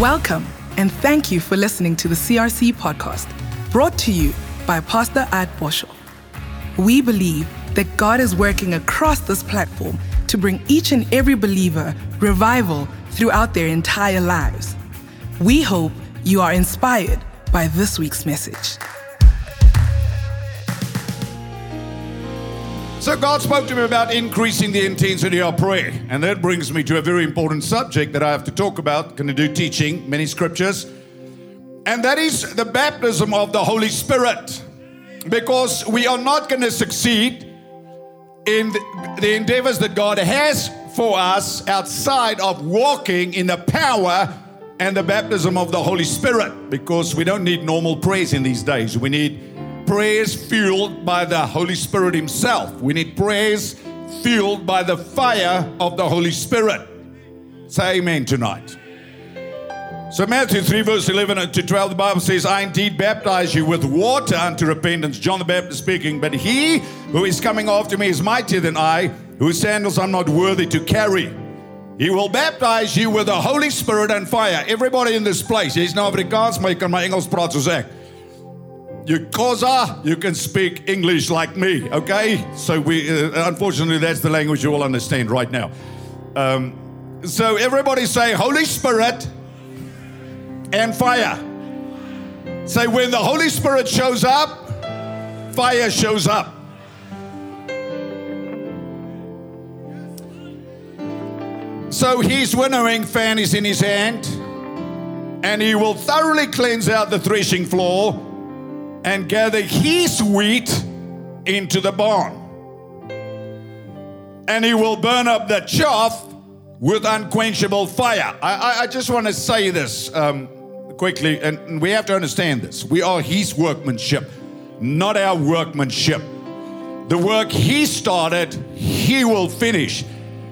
Welcome, and thank you for listening to the CRC podcast, brought to you by Pastor Ad Boschel. We believe that God is working across this platform to bring each and every believer revival throughout their entire lives. We hope you are inspired by this week's message. So God spoke to me about increasing the intensity of prayer. And that brings me to a very important subject that I have to talk about. Going to do teaching, many scriptures. And that is the baptism of the Holy Spirit. Because we are not going to succeed in the endeavors that God has for us outside of walking in the power and the baptism of the Holy Spirit. Because we don't need normal prayers in these days. We need prayers fueled by the Holy Spirit Himself. We need prayers fueled by the fire of the Holy Spirit. Say amen tonight. So Matthew 3 verse 11 to 12, the Bible says, I indeed baptize you with water unto repentance, John the Baptist speaking, but he who is coming after me is mightier than I, whose sandals I'm not worthy to carry. He will baptize you with the Holy Spirit and fire. Everybody in this place, hier is nou Afrikaans, maar jy kan my Engels praat soos ek. You Xhosa, you can speak English like me, okay? So we, unfortunately, that's the language you all understand right now. So everybody say, Holy Spirit and fire. Say, when the Holy Spirit shows up, fire shows up. So his winnowing fan is in his hand, and he will thoroughly cleanse out the threshing floor and gather his wheat into the barn. And he will burn up the chaff with unquenchable fire. I just want to say this quickly, and we have to understand this. We are his workmanship, not our workmanship. The work he started, he will finish.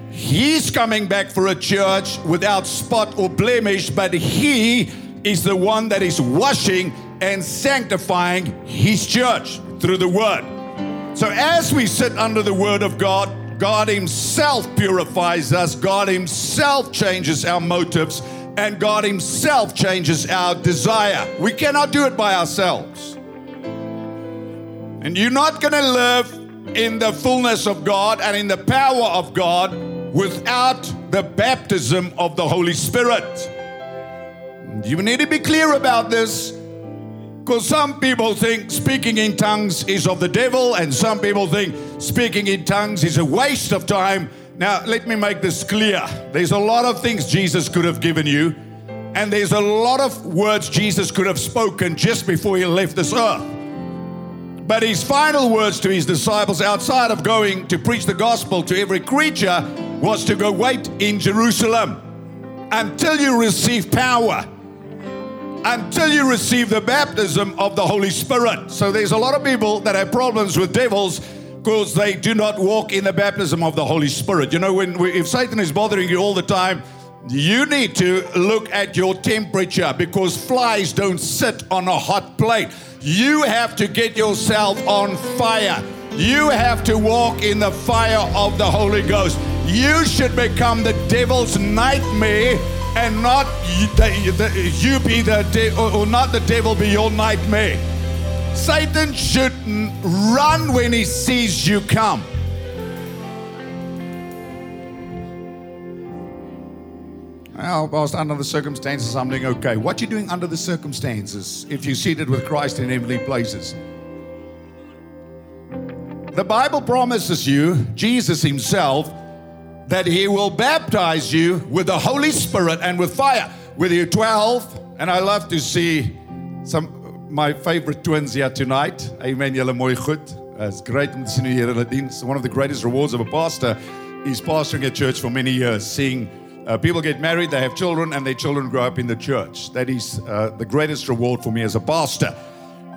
He's coming back for a church without spot or blemish, but he is the one that is washing and sanctifying his church through the word. So as we sit under the word of God, God himself purifies us, God himself changes our motives, and God himself changes our desire. We cannot do it by ourselves. And you're not going to live in the fullness of God and in the power of God without the baptism of the Holy Spirit. You need to be clear about this. Because some people think speaking in tongues is of the devil, and some people think speaking in tongues is a waste of time. Now, let me make this clear. There's a lot of things Jesus could have given you, and there's a lot of words Jesus could have spoken just before he left this earth. But his final words to his disciples, outside of going to preach the gospel to every creature, was to go wait in Jerusalem until you receive power, until you receive the baptism of the Holy Spirit. So there's a lot of people that have problems with devils because they do not walk in the baptism of the Holy Spirit. You know, if Satan is bothering you all the time, you need to look at your temperature, because flies don't sit on a hot plate. You have to get yourself on fire. You have to walk in the fire of the Holy Ghost. You should become the devil's nightmare, and not you be the devil, or not the devil be your nightmare. Satan shouldn't run when he sees you come. Well, whilst under the circumstances, I'm doing okay. What are you doing under the circumstances if you're seated with Christ in heavenly places? The Bible promises you, Jesus himself, that he will baptize you with the Holy Spirit and with fire. With you 12, and I love to see some my favorite twins here tonight. Amen, julle mooi goed. It's great om te sien hoe julle dien. One of the greatest rewards of a pastor is pastoring a church for many years, seeing people get married, they have children, and their children grow up in the church. That is the greatest reward for me as a pastor,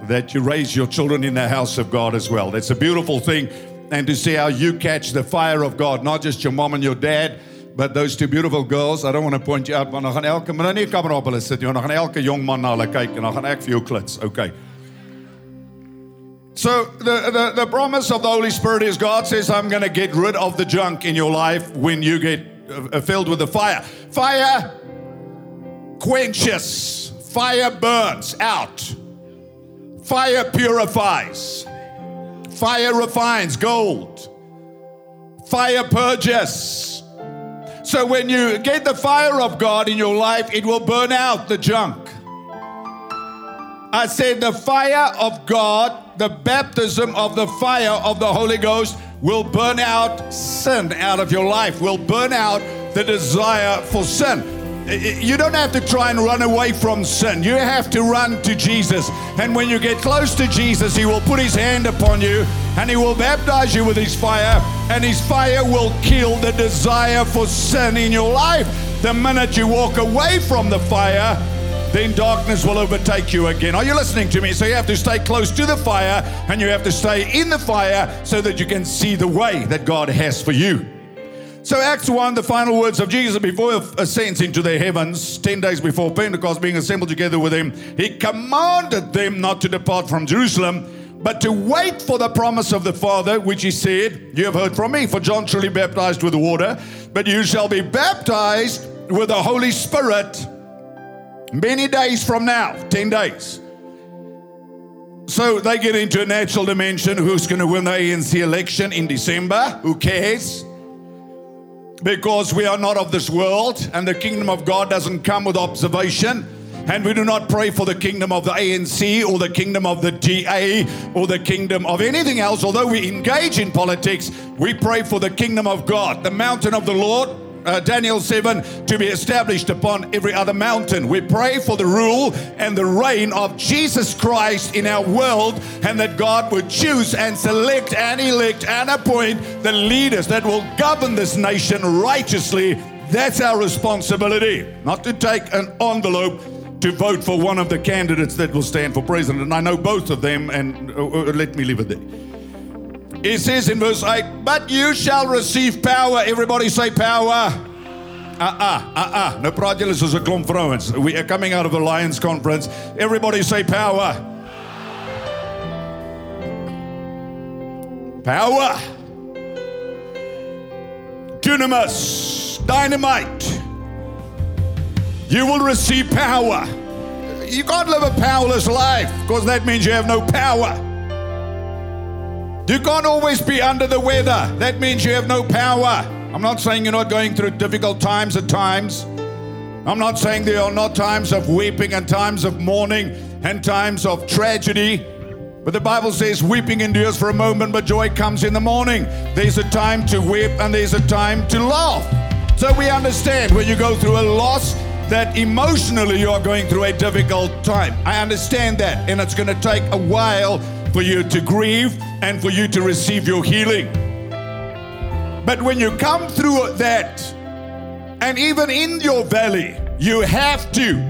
that you raise your children in the house of God as well. That's a beautiful thing. And to see how you catch the fire of God, not just your mom and your dad, but those two beautiful girls. I don't want to point you out, want dan gaan elke maar nie kamera op hulle sit nie, dan gaan elke jong man na hulle kyk en dan gaan ek vir jou klits. Okay. So the promise of the Holy Spirit is God says, I'm going to get rid of the junk in your life when you get filled with the fire. Fire quenches. Fire burns out. Fire purifies. Fire refines gold. Fire purges. So when you get the fire of God in your life, it will burn out the junk. I said the fire of God, the baptism of the fire of the Holy Ghost will burn out sin out of your life, will burn out the desire for sin. You don't have to try and run away from sin. You have to run to Jesus. And when you get close to Jesus, he will put his hand upon you and he will baptize you with his fire. And his fire will kill the desire for sin in your life. The minute you walk away from the fire, then darkness will overtake you again. Are you listening to me? So you have to stay close to the fire and you have to stay in the fire so that you can see the way that God has for you. So Acts 1, the final words of Jesus before he ascends into the heavens, 10 days before Pentecost, being assembled together with him, he commanded them not to depart from Jerusalem, but to wait for the promise of the Father, which he said, you have heard from me, for John truly baptized with water, but you shall be baptized with the Holy Spirit many days from now, 10 days. So they get into a natural dimension. Who's going to win the ANC election in December? Who cares? Because we are not of this world, and the kingdom of God doesn't come with observation, and we do not pray for the kingdom of the ANC or the kingdom of the DA or the kingdom of anything else. Although we engage in politics, we pray for the kingdom of God, the mountain of the Lord, Daniel 7, to be established upon every other mountain. We pray for the rule and the reign of Jesus Christ in our world, and that God would choose and select and elect and appoint the leaders that will govern this nation righteously. That's our responsibility, not to take an envelope to vote for one of the candidates that will stand for president. And I know both of them, and let me leave it there. It says in verse 8, but you shall receive power. Everybody say power. Nou praat julle soos 'n klomp vrouens. We are coming out of the Lions Conference. Everybody say power. Power. Dunamis. Dynamite. You will receive power. You can't live a powerless life, because that means you have no power. You can't always be under the weather. That means you have no power. I'm not saying you're not going through difficult times at times. I'm not saying there are not times of weeping and times of mourning and times of tragedy. But the Bible says weeping endures for a moment, but joy comes in the morning. There's a time to weep and there's a time to laugh. So we understand when you go through a loss that emotionally you are going through a difficult time. I understand that, and it's going to take a while for you to grieve and for you to receive your healing. But when you come through that, and even in your valley, you have to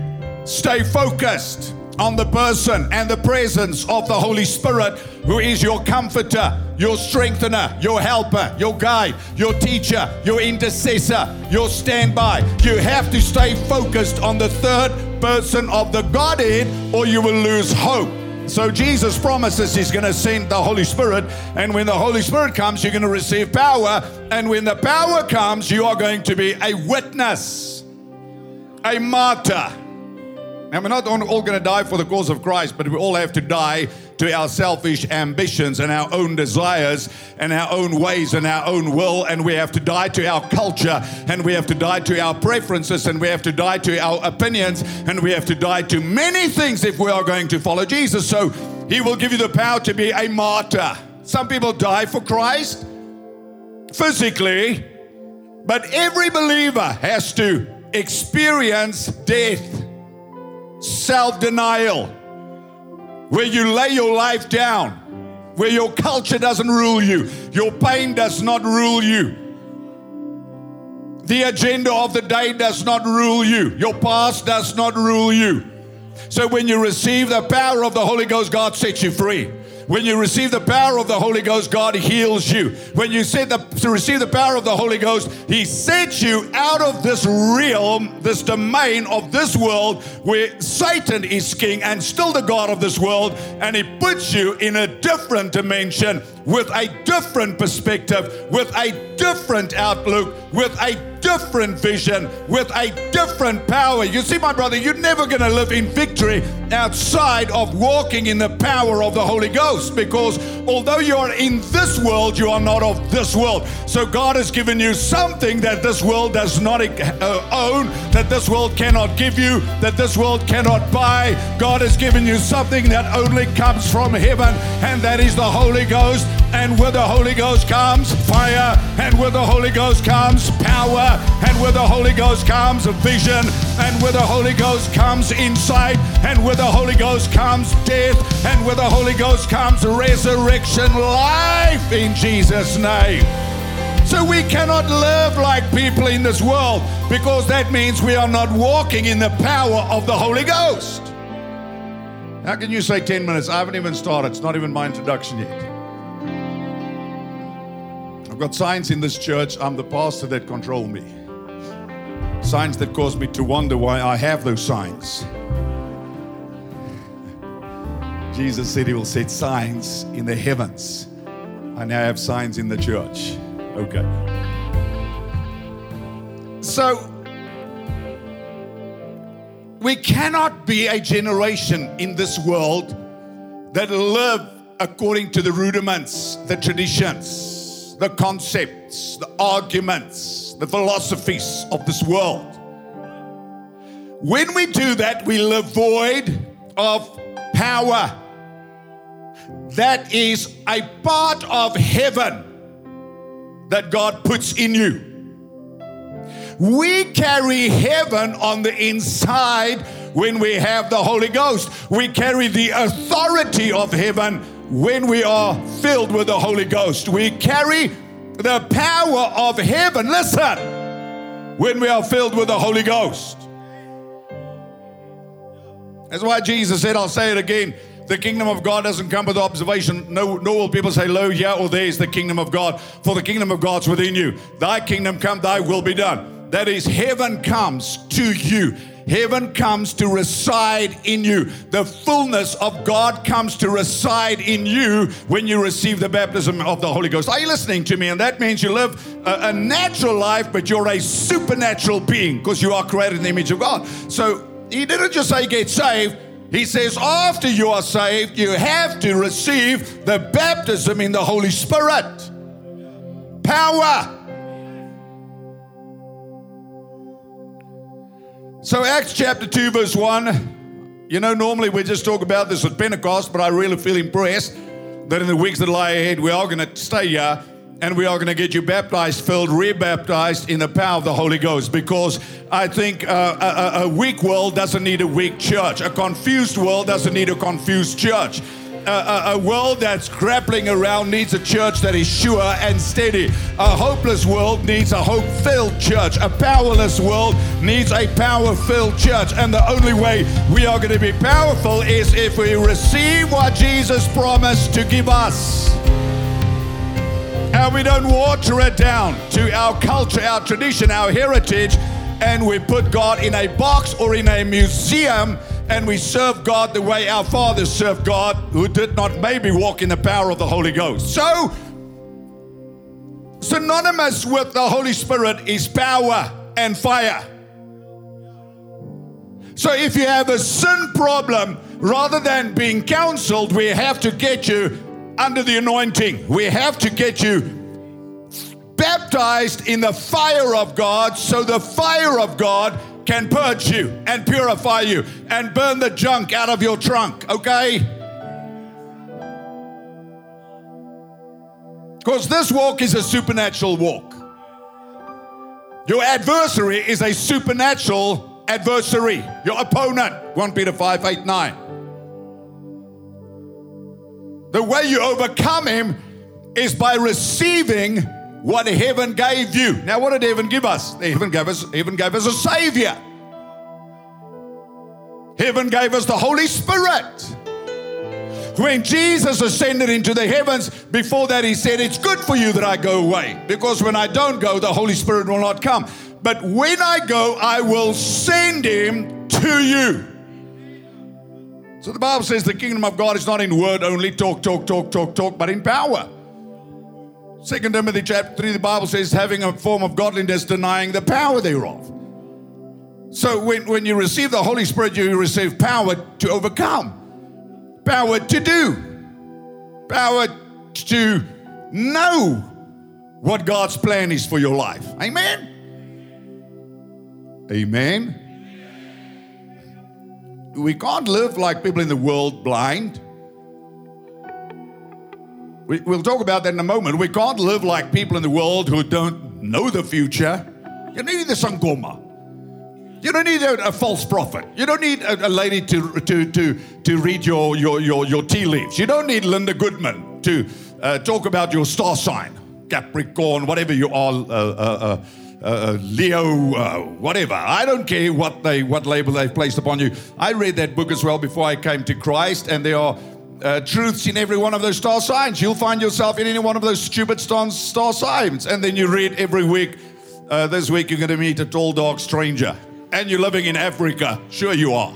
stay focused on the person and the presence of the Holy Spirit, who is your comforter, your strengthener, your helper, your guide, your teacher, your intercessor, your standby. You have to stay focused on the third person of the Godhead, or you will lose hope. So Jesus promises he's going to send the Holy Spirit, and when the Holy Spirit comes, you're going to receive power, and when the power comes, you are going to be a witness, a martyr. Now, we're not all going to die for the cause of Christ, but we all have to die to our selfish ambitions and our own desires and our own ways and our own will, and we have to die to our culture, and we have to die to our preferences, and we have to die to our opinions, and we have to die to many things if we are going to follow Jesus. So he will give you the power to be a martyr. Some people die for Christ physically, but every believer has to experience death, self-denial, where you lay your life down, where your culture doesn't rule you, your pain does not rule you, the agenda of the day does not rule you, your past does not rule you. So when you receive the power of the Holy Ghost, God sets you free. When you receive the power of the Holy Ghost, God heals you. When you receive the power of the Holy Ghost, he sets you out of this realm, this domain of this world where Satan is king and still the god of this world, and he puts you in a different dimension with a different perspective, with a different outlook, with a different vision, with a different power. You see, my brother, you're never going to live in victory outside of walking in the power of the Holy Ghost, because although you are in this world, you are not of this world. So God has given you something that this world does not own, that this world cannot give you, that this world cannot buy. God has given you something that only comes from heaven, and that is the Holy Ghost. And with the Holy Ghost comes fire, and with the Holy Ghost comes power, and with the Holy Ghost comes vision, and with the Holy Ghost comes insight, and with the Holy Ghost comes death, and with the Holy Ghost comes resurrection life, in Jesus' name. So we cannot live like people in this world, because that means we are not walking in the power of the Holy Ghost. How can you say 10 minutes? I haven't even started. It's not even my introduction yet. I've got signs in this church. I'm the pastor that control me. Signs that cause me to wonder why I have those signs. Jesus said he will set signs in the heavens. I now have signs in the church. Okay. So, we cannot be a generation in this world that live according to the rudiments, the traditions, the concepts, the arguments, the philosophies of this world. When we do that, we live void of power. That is a part of heaven that God puts in you. We carry heaven on the inside when we have the Holy Ghost. We carry the authority of heaven when we are filled with the Holy Ghost. We carry the power of heaven. Listen, when we are filled with the Holy Ghost. That's why Jesus said, I'll say it again, the kingdom of God doesn't come with observation. No, nor will people say, lo, here or there is the kingdom of God. For the kingdom of God's within you. Thy kingdom come, thy will be done. That is, heaven comes to you. Heaven comes to reside in you. The fullness of God comes to reside in you when you receive the baptism of the Holy Ghost. Are you listening to me? And that means you live a natural life, but you're a supernatural being because you are created in the image of God. So he didn't just say get saved. He says after you are saved, you have to receive the baptism in the Holy Spirit. Power. So Acts chapter 2 verse 1, you know, normally we just talk about this at Pentecost, but I really feel impressed that in the weeks that lie ahead, we are going to stay here and we are going to get you baptized, filled, re-baptized in the power of the Holy Ghost, because I think a weak world doesn't need a weak church. A confused world doesn't need a confused church. A world that's grappling around needs a church that is sure and steady. A hopeless world needs a hope-filled church. A powerless world needs a power-filled church. And the only way we are going to be powerful is if we receive what Jesus promised to give us. And we don't water it down to our culture, our tradition, our heritage, and we put God in a box or in a museum, and we serve God the way our fathers served God, who did not maybe walk in the power of the Holy Ghost. So, synonymous with the Holy Spirit is power and fire. So if you have a sin problem, rather than being counseled, we have to get you under the anointing. We have to get you baptized in the fire of God, so the fire of God can purge you and purify you and burn the junk out of your trunk, okay? Because this walk is a supernatural walk. Your adversary is a supernatural adversary, your opponent, 1 Peter 5, 8, 9. The way you overcome him is by receiving what heaven gave you. Now, what did heaven give us? Heaven gave us a Savior. Heaven gave us the Holy Spirit. When Jesus ascended into the heavens, before that he said, it's good for you that I go away, because when I don't go, the Holy Spirit will not come. But when I go, I will send him to you. So the Bible says the kingdom of God is not in word only, talk, but in power. 2 Timothy chapter 3, the Bible says, having a form of godliness, denying the power thereof. So when you receive the Holy Spirit, you receive power to overcome, power to do, power to know what God's plan is for your life. Amen? Amen. Amen. We can't live like people in the world, blind. We'll talk about that in a moment. We can't live like people in the world who don't know the future. You need the Sangoma. You don't need a false prophet. You don't need a lady to read your tea leaves. You don't need Linda Goodman to talk about your star sign, Capricorn, whatever you are, Leo, whatever. I don't care what label they've placed upon you. I read that book as well before I came to Christ, and there are truths in every one of those star signs. You'll find yourself in any one of those stupid star signs. And then you read every week, this week you're going to meet a tall, dark stranger. And you're living in Africa. Sure you are.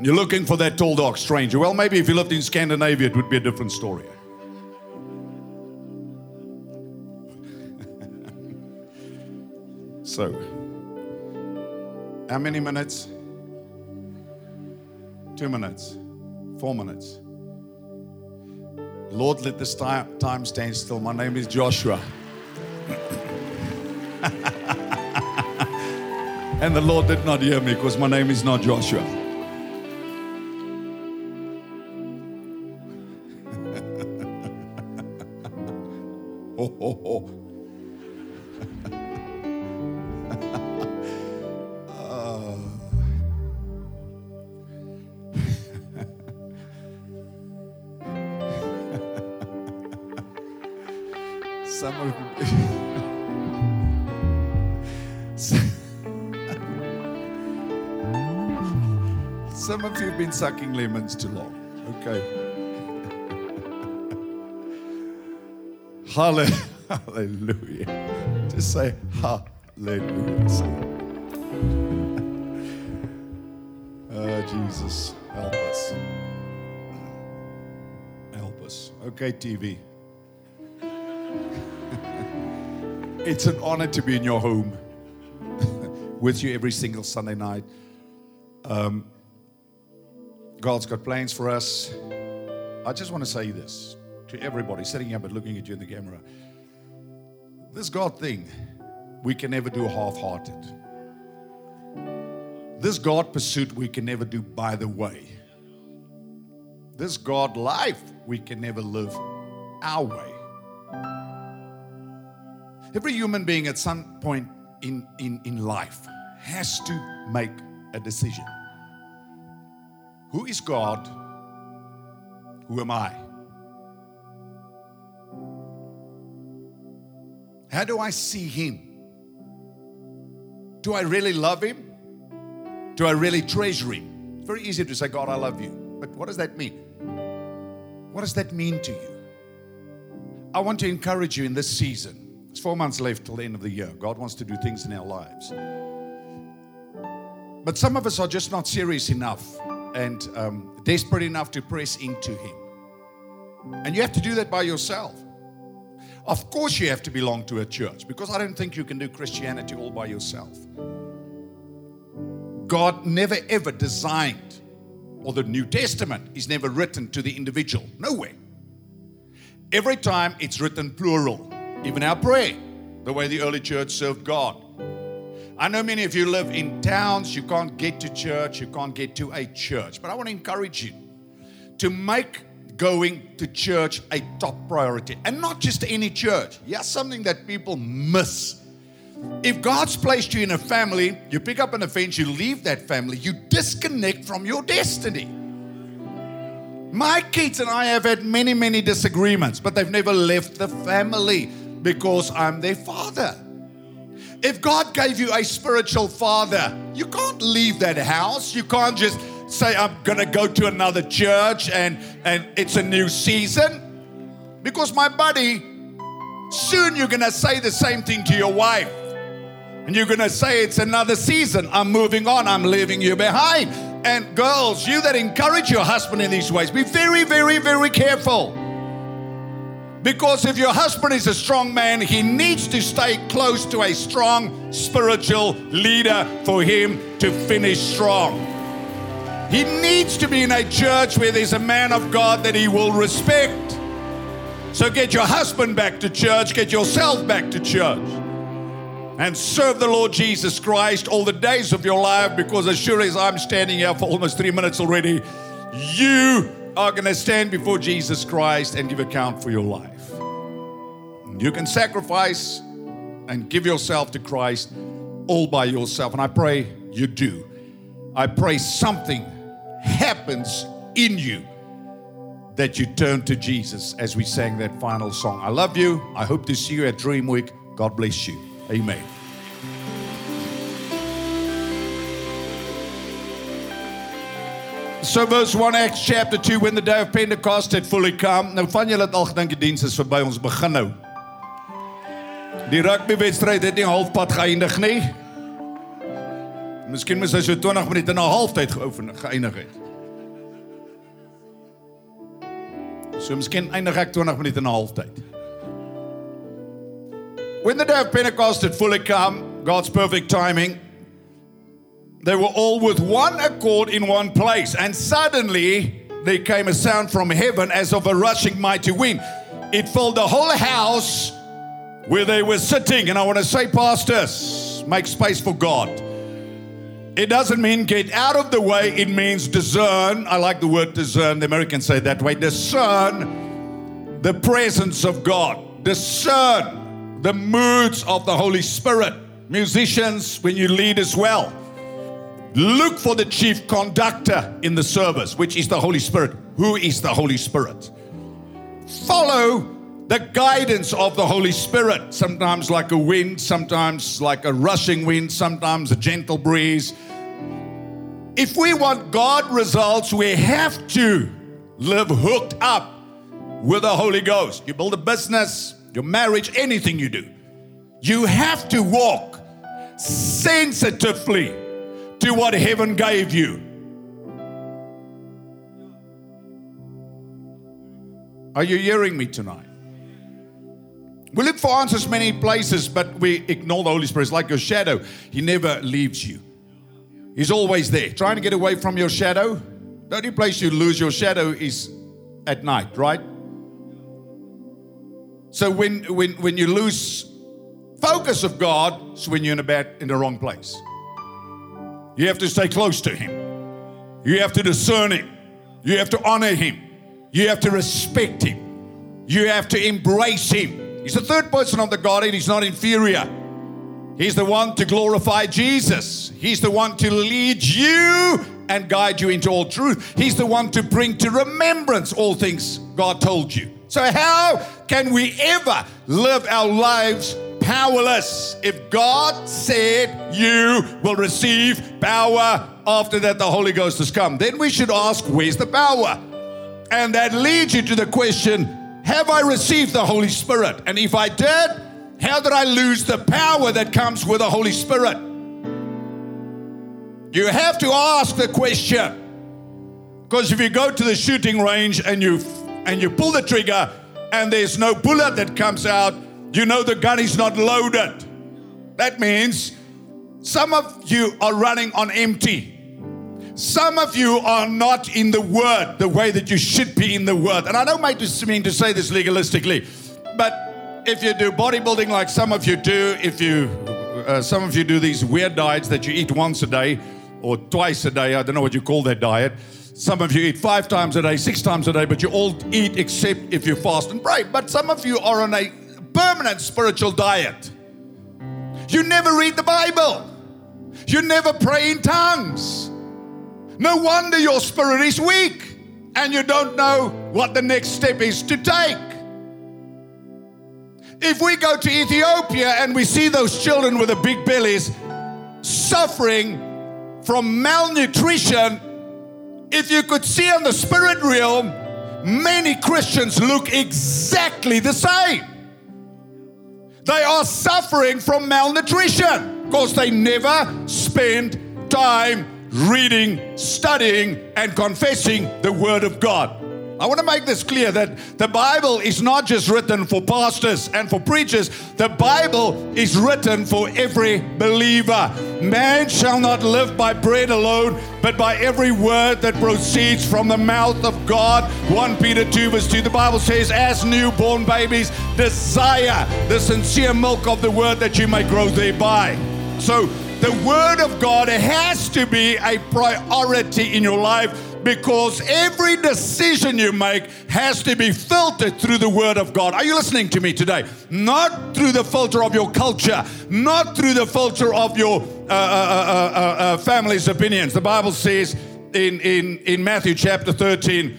You're looking for that tall, dark stranger. Well, maybe if you lived in Scandinavia, it would be a different story. So, how many minutes? 2 minutes, 4 minutes. Lord, let this time stand still. My name is Joshua. And the Lord did not hear me because my name is not Joshua. Ho, ho, ho. Some of you have been sucking lemons too long. Okay. Hallelujah. Just say hallelujah. Oh, Jesus, help us. Help us. Okay, TV. It's an honor to be in your home with you every single Sunday night. God's got plans for us. I just want to say this to everybody sitting here but looking at you in the camera. This God thing, we can never do half-hearted. This God pursuit, we can never do by the way. This God life, we can never live our way. Every human being at some point in life has to make a decision. Who is God? Who am I? How do I see Him? Do I really love Him? Do I really treasure Him? It's very easy to say, God, I love you. But what does that mean? What does that mean to you? I want to encourage you in this season. It's 4 months left till the end of the year. God wants to do things in our lives. But some of us are just not serious enough and desperate enough to press into Him. And you have to do that by yourself. Of course you have to belong to a church, because I don't think you can do Christianity all by yourself. God never ever designed, or the New Testament is never written to the individual. Nowhere. Every time it's written plural. Even our prayer, the way the early church served God. I know many of you live in towns, you can't get to church, you can't get to a church. But I want to encourage you to make going to church a top priority. And not just any church. Yeah, something that people miss. If God's placed you in a family, you pick up an offense, you leave that family, you disconnect from your destiny. My kids and I have had many, many disagreements, but they've never left the family, because I'm their father. If God gave you a spiritual father, you can't leave that house. You can't just say, I'm going to go to another church and it's a new season. Because my buddy, soon you're going to say the same thing to your wife. And you're going to say, it's another season. I'm moving on. I'm leaving you behind. And girls, you that encourage your husband in these ways, be very, very, very careful. Because if your husband is a strong man, he needs to stay close to a strong spiritual leader for him to finish strong. He needs to be in a church where there's a man of God that he will respect. So get your husband back to church, get yourself back to church. And serve the Lord Jesus Christ all the days of your life, because as sure as I'm standing here for almost 3 minutes already, you are going to stand before Jesus Christ and give account for your life. You can sacrifice and give yourself to Christ all by yourself, and I pray you do. I pray something happens in you that you turn to Jesus as we sang that final song. I love you. I hope to see you at Dream Week. God bless you. Amen. So verse 1, Acts chapter 2, when the day of Pentecost had fully come. Nou van julle het al gedink die diens is verby, ons begin nou. Die rugbywedstryd het nie halfpad geëindig nie. Miskien moes hy so 20 minute na halftyd geëindig het. So miskien eindig ek 20 minute na halftyd. When the day of Pentecost had fully come, God's perfect timing, they were all with one accord in one place. And suddenly there came a sound from heaven as of a rushing mighty wind. It filled the whole house where they were sitting. And I want to say, pastors, make space for God. It doesn't mean get out of the way. It means discern. I like the word discern. The Americans say it that way. Discern the presence of God. Discern the moods of the Holy Spirit. Musicians, when you lead as well, look for the chief conductor in the service, which is the Holy Spirit. Who is the Holy Spirit? Follow the guidance of the Holy Spirit, sometimes like a wind, sometimes like a rushing wind, sometimes a gentle breeze. If we want God results, we have to live hooked up with the Holy Ghost. You build a business, your marriage, anything you do, you have to walk sensitively to what heaven gave you. Are you hearing me tonight? We look for answers many places, but we ignore the Holy Spirit. It's like your shadow. He never leaves you. He's always there. Trying to get away from your shadow. The only place you lose your shadow is at night, right? So when you lose focus of God, it's when you're in the wrong place. You have to stay close to Him. You have to discern Him. You have to honor Him. You have to respect Him. You have to embrace Him. He's the third person of the Godhead. He's not inferior. He's the one to glorify Jesus. He's the one to lead you and guide you into all truth. He's the one to bring to remembrance all things God told you. So how can we ever live our lives powerless? If God said you will receive power after that the Holy Ghost has come, then we should ask, where's the power? And that leads you to the question, have I received the Holy Spirit? And if I did, how did I lose the power that comes with the Holy Spirit? You have to ask the question, because if you go to the shooting range and you pull the trigger, and there's no bullet that comes out, you know the gun is not loaded. That means some of you are running on empty. Some of you are not in the Word the way that you should be in the Word. And I don't mean to say this legalistically, but if you do bodybuilding like some of you do, if you some of you do these weird diets that you eat once a day or twice a day, I don't know what you call that diet. Some of you eat 5 times a day, 6 times a day, but you all eat except if you fast and pray. But some of you are on a permanent spiritual diet. You never read the Bible. You never pray in tongues. No wonder your spirit is weak and you don't know what the next step is to take. If we go to Ethiopia and we see those children with the big bellies suffering from malnutrition, if you could see on the spirit realm, many Christians look exactly the same. They are suffering from malnutrition because they never spend time reading, studying, and confessing the Word of God. I want to make this clear that the Bible is not just written for pastors and for preachers. The Bible is written for every believer. Man shall not live by bread alone, but by every word that proceeds from the mouth of God. 1 Peter 2 verse 2, the Bible says, as newborn babies, desire the sincere milk of the word that you may grow thereby. So the word of God has to be a priority in your life, because every decision you make has to be filtered through the Word of God. Are you listening to me today? Not through the filter of your culture, not through the filter of your family's opinions. The Bible says in Matthew chapter 13,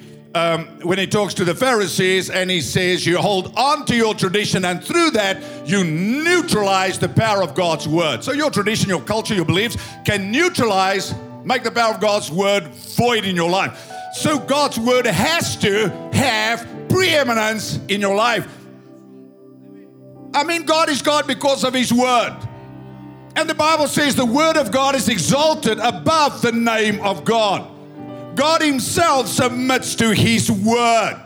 when he talks to the Pharisees and he says, you hold on to your tradition, and through that you neutralize the power of God's Word. So your tradition, your culture, your beliefs can neutralize, make the power of God's word void in your life. So God's word has to have preeminence in your life. I mean, God is God because of his word. And the Bible says the word of God is exalted above the name of God. God himself submits to his word.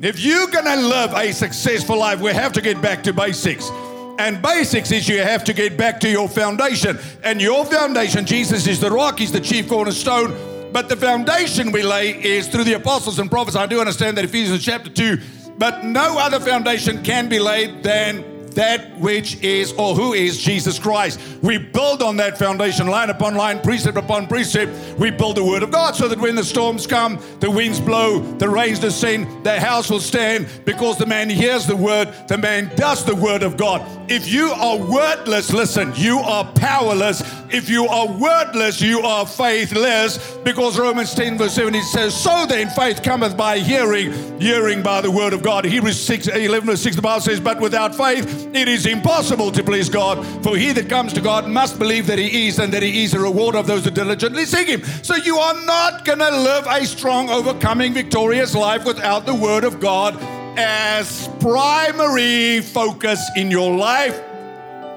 If you're going to live a successful life, we have to get back to basics. And basics is you have to get back to your foundation. And your foundation, Jesus is the rock, he's the chief cornerstone. But the foundation we lay is through the apostles and prophets. I do understand that Ephesians chapter 2. But no other foundation can be laid than that which is or who is Jesus Christ. We build on that foundation, line upon line, precept upon precept. We build the word of God so that when the storms come, the winds blow, the rains descend, the house will stand, because the man hears the word, the man does the word of God. If you are wordless, listen, you are powerless. If you are wordless, you are faithless, because Romans 10 verse 17 says, so then faith cometh by hearing, hearing by the word of God. Hebrews 6, 11 verse 6, the Bible says, but without faith, it is impossible to please God, for he that comes to God must believe that he is, and that he is a rewarder of those who diligently seek him. So you are not going to live a strong, overcoming, victorious life without the word of God as primary focus in your life.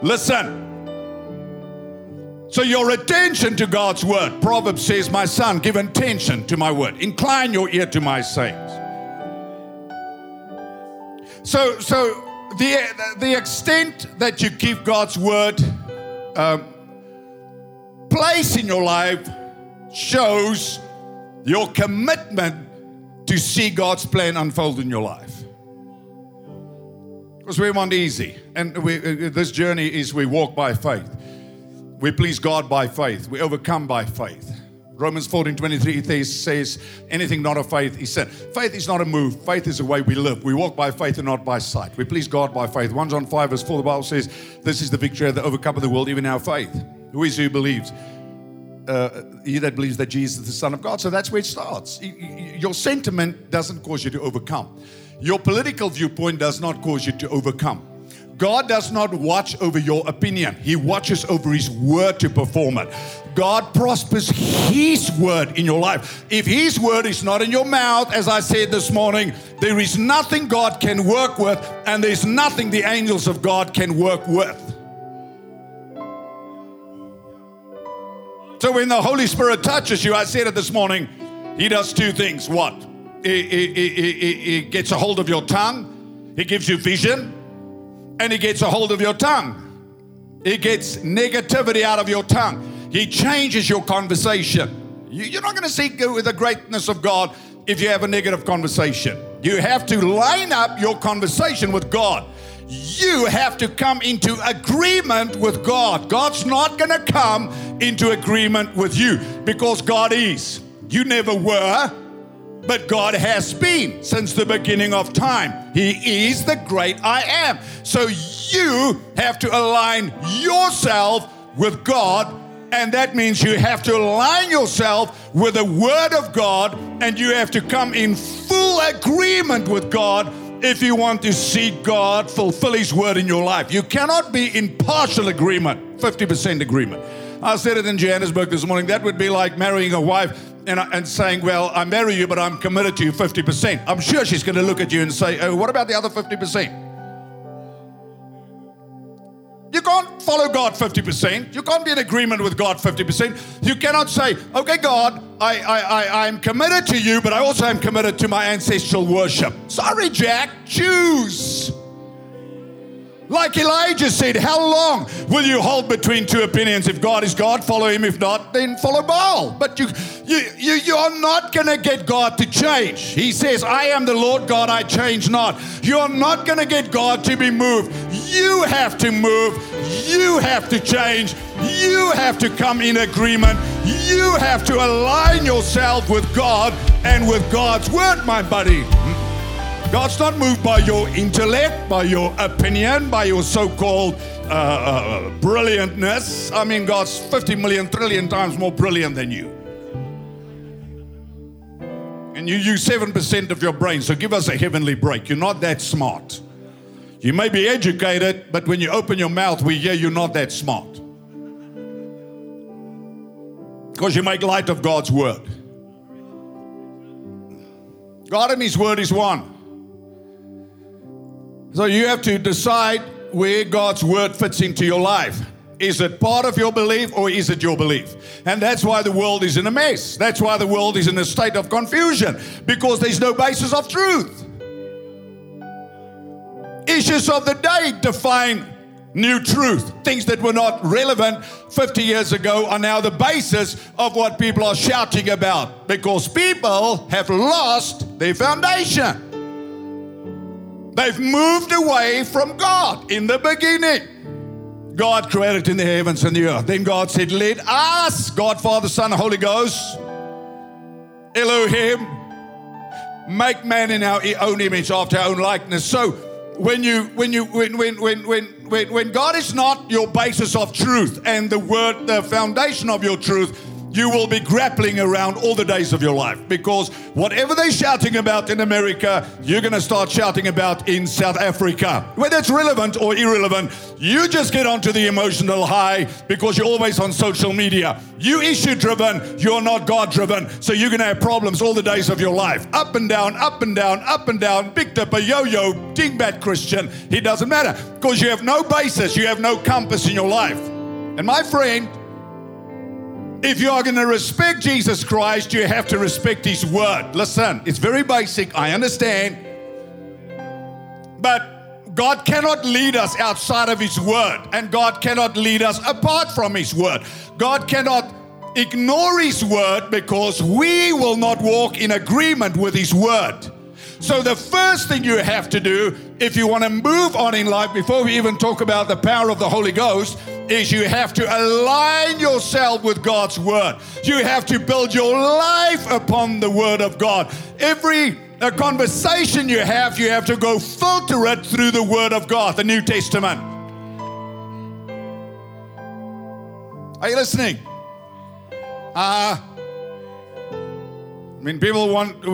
Listen. So your attention to God's word. Proverbs says, my son, give attention to my word. Incline your ear to my sayings. So the extent that you give God's word place in your life shows your commitment to see God's plan unfold in your life. Because we want easy. And this journey is we walk by faith. We please God by faith. We overcome by faith. Romans 14:23 says, anything not of faith is sin. Faith is not a move. Faith is the way we live. We walk by faith and not by sight. We please God by faith. 1 John 5 verse 4, the Bible says, this is the victory that overcometh the world, even our faith. Who is who believes? He that believes that Jesus is the Son of God. So that's where it starts. Your sentiment doesn't cause you to overcome. Your political viewpoint does not cause you to overcome. God does not watch over your opinion. He watches over his word to perform it. God prospers his word in your life. If his word is not in your mouth, as I said this morning, there is nothing God can work with, and there's nothing the angels of God can work with. So when the Holy Spirit touches you, I said it this morning, he does two things. What? He gets a hold of your tongue. He gives you vision. And he gets a hold of your tongue. He gets negativity out of your tongue. He changes your conversation. You're not going to see the greatness of God if you have a negative conversation. You have to line up your conversation with God. You have to come into agreement with God. God's not going to come into agreement with you, because God is. You never were, but God has been since the beginning of time. He is the great I am. So you have to align yourself with God, and that means you have to align yourself with the Word of God, and you have to come in full agreement with God if you want to see God fulfill His Word in your life. You cannot be in partial agreement, 50% agreement. I said it in Johannesburg this morning, that would be like marrying a wife and saying, well, I marry you, but I'm committed to you 50%. I'm sure she's going to look at you and say, oh, what about the other 50%? You can't follow God 50%. You can't be in agreement with God 50%. You cannot say, okay, God, I'm committed to you, but I also am committed to my ancestral worship. Sorry, Jack, choose. Like Elijah said, how long will you hold between two opinions? If God is God, follow him. If not, then follow Baal. But you are not going to get God to change. He says, I am the Lord God, I change not. You are not going to get God to be moved. You have to move. You have to change. You have to come in agreement. You have to align yourself with God and with God's word, my buddy. God's not moved by your intellect, by your opinion, by your so-called brilliantness. I mean, God's 50 million trillion times more brilliant than you. And you use 7% of your brain, so give us a heavenly break. You're not that smart. You may be educated, but when you open your mouth, we hear you're not that smart. Because you make light of God's word. God and his word is one. So you have to decide where God's word fits into your life. Is it part of your belief or is it your belief? And that's why the world is in a mess. That's why the world is in a state of confusion, because there's no basis of truth. Issues of the day define new truth. Things that were not relevant 50 years ago are now the basis of what people are shouting about, because people have lost their foundation. They've moved away from God. In the beginning, God created in the heavens and the earth. Then God said, let us, God, Father, Son, Holy Ghost, Elohim, make man in our own image, after our own likeness. So when God is not your basis of truth and the word, the foundation of your truth, you will be grappling around all the days of your life, because whatever they're shouting about in America, you're going to start shouting about in South Africa. Whether it's relevant or irrelevant, you just get onto the emotional high because you're always on social media. You issue-driven, you're not God-driven, so you're going to have problems all the days of your life. Up and down, up and down, up and down, Big Dipper, yo-yo, dingbat Christian. It doesn't matter, because you have no basis, you have no compass in your life. And my friend, if you are going to respect Jesus Christ, you have to respect his word. Listen, it's very basic, I understand. But God cannot lead us outside of his word, and God cannot lead us apart from his word. God cannot ignore his word, because we will not walk in agreement with his word. So the first thing you have to do, if you want to move on in life, before we even talk about the power of the Holy Ghost, is you have to align yourself with God's word. You have to build your life upon the word of God. Every conversation you have to go filter it through the word of God, the New Testament. Are you listening? I mean, people want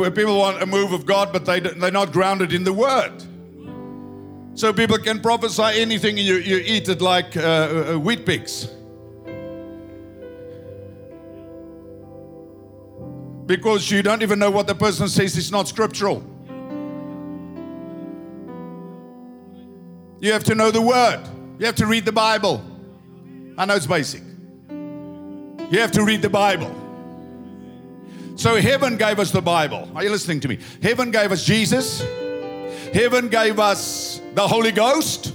a move of God, but they're not grounded in the word. So people can prophesy anything, and you eat it like wheat picks. Because you don't even know what the person says is not scriptural. You have to know the word. You have to read the Bible. I know it's basic. You have to read the Bible. So heaven gave us the Bible. Are you listening to me? Heaven gave us Jesus. Heaven gave us the Holy Ghost.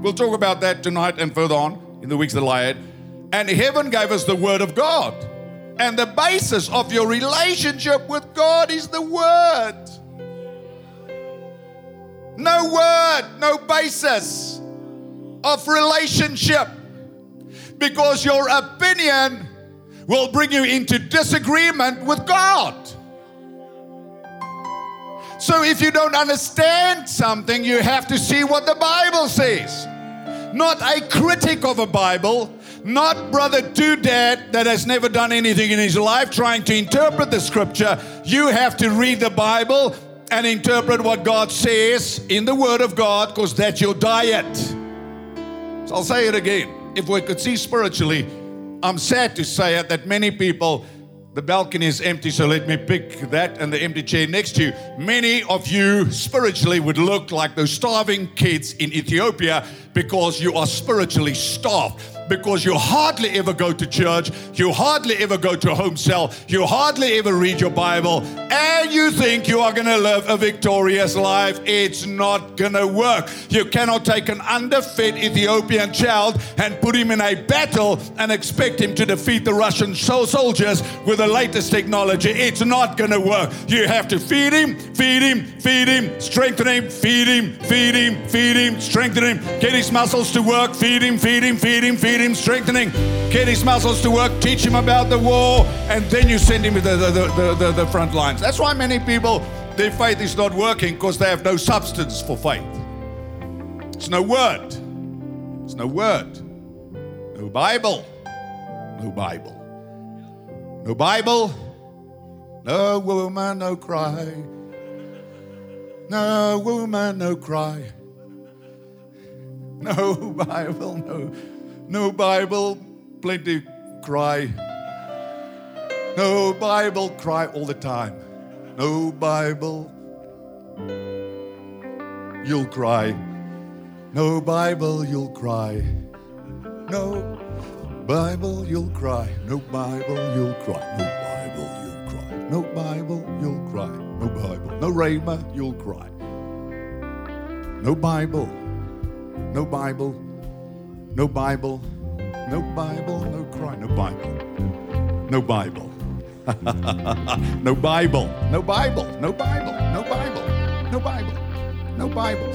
We'll talk about that tonight and further on in the weeks that lie ahead. And heaven gave us the Word of God. And the basis of your relationship with God is the Word. No word, no basis of relationship. Because your opinion will bring you into disagreement with God. So if you don't understand something, you have to see what the Bible says. Not a critic of a Bible, not brother doodad that has never done anything in his life trying to interpret the scripture. You have to read the Bible and interpret what God says in the Word of God, because that's your diet. So I'll say it again. If we could see spiritually, I'm sad to say it, that many people The balcony is empty, so let me pick that and the empty chair next to you. Many of you spiritually would look like those starving kids in Ethiopia because you are spiritually starved, because you hardly ever go to church, you hardly ever go to home cell, you hardly ever read your Bible, and you think you are going to live a victorious life. It's not going to work. You cannot take an underfed Ethiopian child and put him in a battle and expect him to defeat the Russian soldiers with the latest technology. It's not going to work. You have to feed him, feed him, feed him, strengthen him, feed him, feed him, feed him, strengthen him, get his muscles to work, feed him, feed him, feed him, feed him. Him strengthening, get his muscles to work, teach him about the war, and then you send him to the front lines. That's why many people, their faith is not working, because they have no substance for faith. It's no word. It's no word. No Bible. No Bible. No Bible. No woman, no cry. No woman, no cry. No Bible, no. No Bible, plenty cry. No Bible, cry all the time. No Bible, you'll cry. No Bible, you'll cry. No Bible, you'll cry. No Bible, you'll cry. No Bible, you'll cry. No Bible, you'll cry. No Bible. No Rhema, you'll cry. No Bible. No Bible. No Bible, no Bible, no cry, no Bible, no Bible, no Bible, no Bible, no Bible, no Bible, no Bible, no Bible.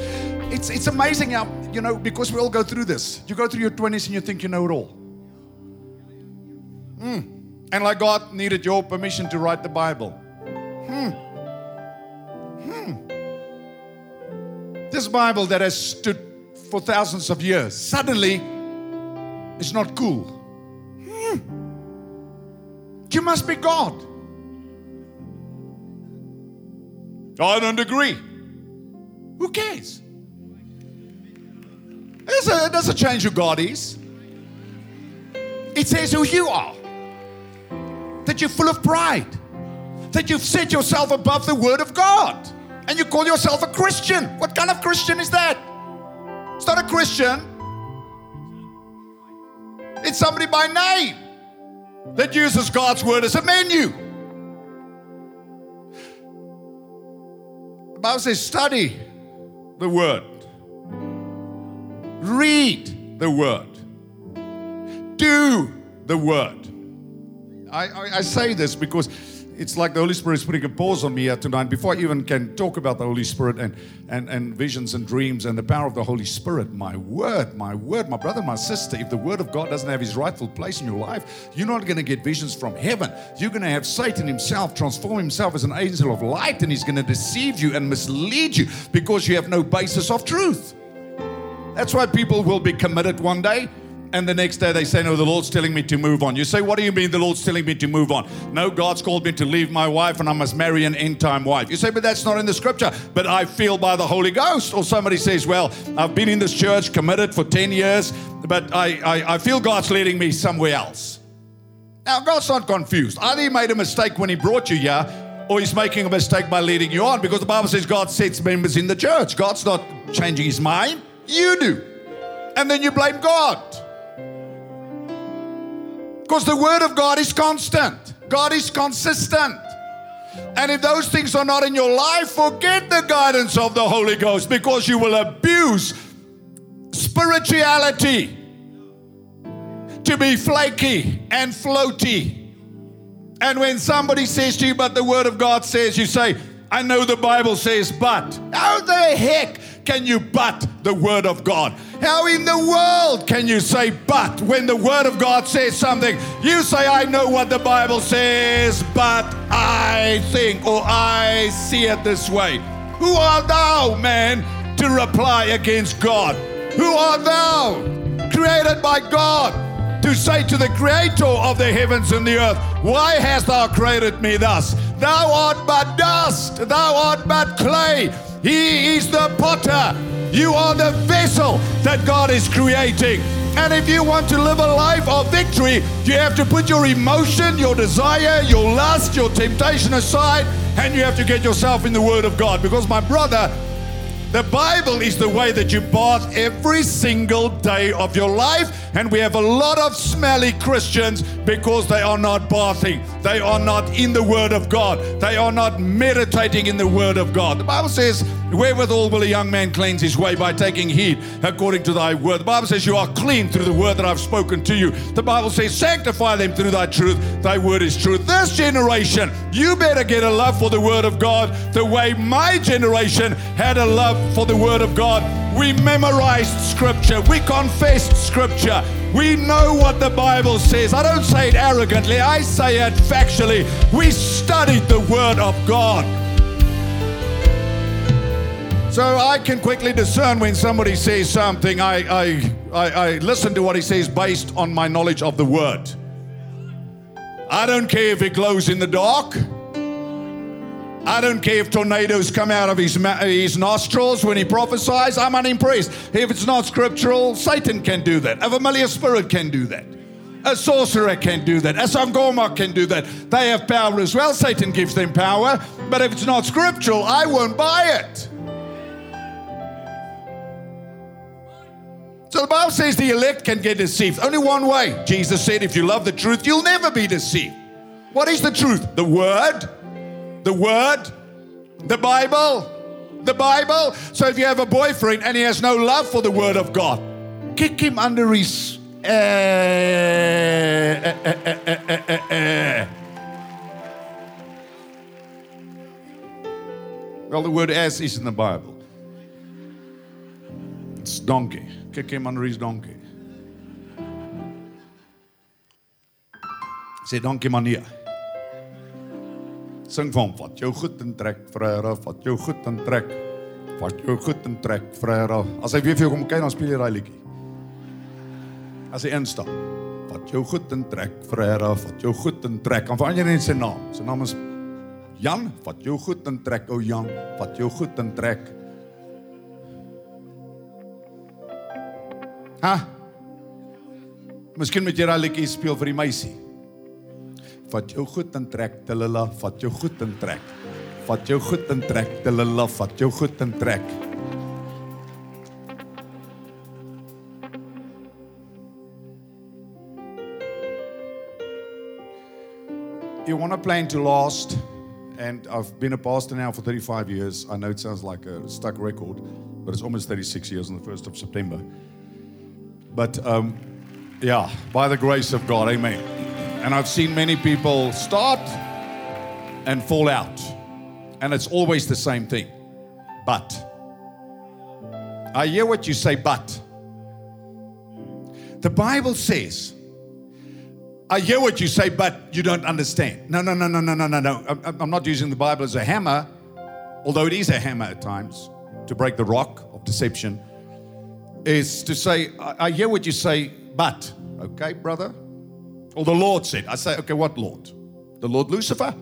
It's amazing how, you know, because we all go through this. You go through your 20s and you think you know it all. And like God needed your permission to write the Bible. This Bible that has stood for thousands of years, suddenly it's not cool. You must be God. I don't agree. Who cares? It doesn't change who God is. It says who you are. That you're full of pride. That you've set yourself above the Word of God. And you call yourself a Christian. What kind of Christian is that? It's not a Christian. It's somebody by name that uses God's word as a menu. The Bible says, study the word. Read the word. Do the word. I say this because it's like the Holy Spirit is putting a pause on me here tonight before I even can talk about the Holy Spirit and visions and dreams and the power of the Holy Spirit. My word, my brother, my sister, if the Word of God doesn't have his rightful place in your life, you're not going to get visions from heaven. You're going to have Satan himself transform himself as an angel of light, and he's going to deceive you and mislead you because you have no basis of truth. That's why people will be committed one day. And the next day they say, no, the Lord's telling me to move on. You say, what do you mean the Lord's telling me to move on? No, God's called me to leave my wife and I must marry an end-time wife. You say, but that's not in the scripture. But I feel by the Holy Ghost. Or somebody says, well, I've been in this church, committed for 10 years, but I feel God's leading me somewhere else. Now, God's not confused. Either he made a mistake when he brought you here, or he's making a mistake by leading you on, because the Bible says God sets members in the church. God's not changing his mind. You do. And then you blame God. Because the Word of God is constant. God is consistent. And if those things are not in your life, forget the guidance of the Holy Ghost, because you will abuse spirituality to be flaky and floaty. And when somebody says to you, but the Word of God says, you say, I know the Bible says, but. How the heck can you but the Word of God? How in the world can you say but when the Word of God says something? You say, I know what the Bible says, but I think, or I see it this way. Who art thou, man, to reply against God? Who art thou, created by God, to say to the Creator of the heavens and the earth, why hast thou created me thus? Thou art but dust, thou art but clay. He is the potter. You are the vessel that God is creating. And if you want to live a life of victory, you have to put your emotion, your desire, your lust, your temptation aside, and you have to get yourself in the Word of God. Because my brother, the Bible is the way that you bath every single day of your life. And we have a lot of smelly Christians because they are not bathing. They are not in the Word of God. They are not meditating in the Word of God. The Bible says, wherewithal will a young man cleanse his way? By taking heed according to thy word. The Bible says you are clean through the word that I've spoken to you. The Bible says sanctify them through thy truth. Thy word is truth. This generation, you better get a love for the Word of God the way my generation had a love for the Word of God. We memorized Scripture. We confessed Scripture. We know what the Bible says. I don't say it arrogantly. I say it factually. We studied the Word of God. So I can quickly discern when somebody says something. I listen to what he says based on my knowledge of the Word. I don't care if he glows in the dark. I don't care if tornadoes come out of his nostrils when he prophesies. I'm unimpressed. If it's not scriptural, Satan can do that. A familiar spirit can do that. A sorcerer can do that. A Sangoma can do that. They have power as well. Satan gives them power. But if it's not scriptural, I won't buy it. So the Bible says the elect can get deceived. Only one way. Jesus said, if you love the truth, you'll never be deceived. What is the truth? The Word. The Word. The Bible. The Bible. So if you have a boyfriend and he has no love for the Word of God, kick him under his... Well, the word ass is in the Bible. It's donkey. Kick him under his donkey. Sê dankie maar nee. Sing vir hom, vat jou goed en trek vryer af, vat jou goed en trek. Vat jou goed en trek vryer af. As hy weer vir jou kom kyk, dan speel jy daai liedjie. As hy instap, vat jou goed en trek vryer af, vat jou goed en trek. Dan verander jy net sy naam. Sy naam is Jan, vat jou goed en trek, ou Jan, vat jou goed en trek. Miskien moet jy daai liedjie speel vir die meisie. Vat jou goed en trek, tilala, vat jou goed en trek. Vat jou goed en trek, tilala, vat jou goed en trek. You want to plan to last, and I've been a pastor now for 35 years. I know it sounds like a stuck record, but it's almost 36 years on the 1st of September. But, yeah, by the grace of God, amen. And I've seen many people start and fall out. And it's always the same thing. But. I hear what you say, but. The Bible says, I hear what you say, but you don't understand. No. I'm not using the Bible as a hammer, although it is a hammer at times, to break the rock of deception. Is to say, I hear what you say, but, okay, brother? Or the Lord said. I say, okay, what Lord? The Lord Lucifer?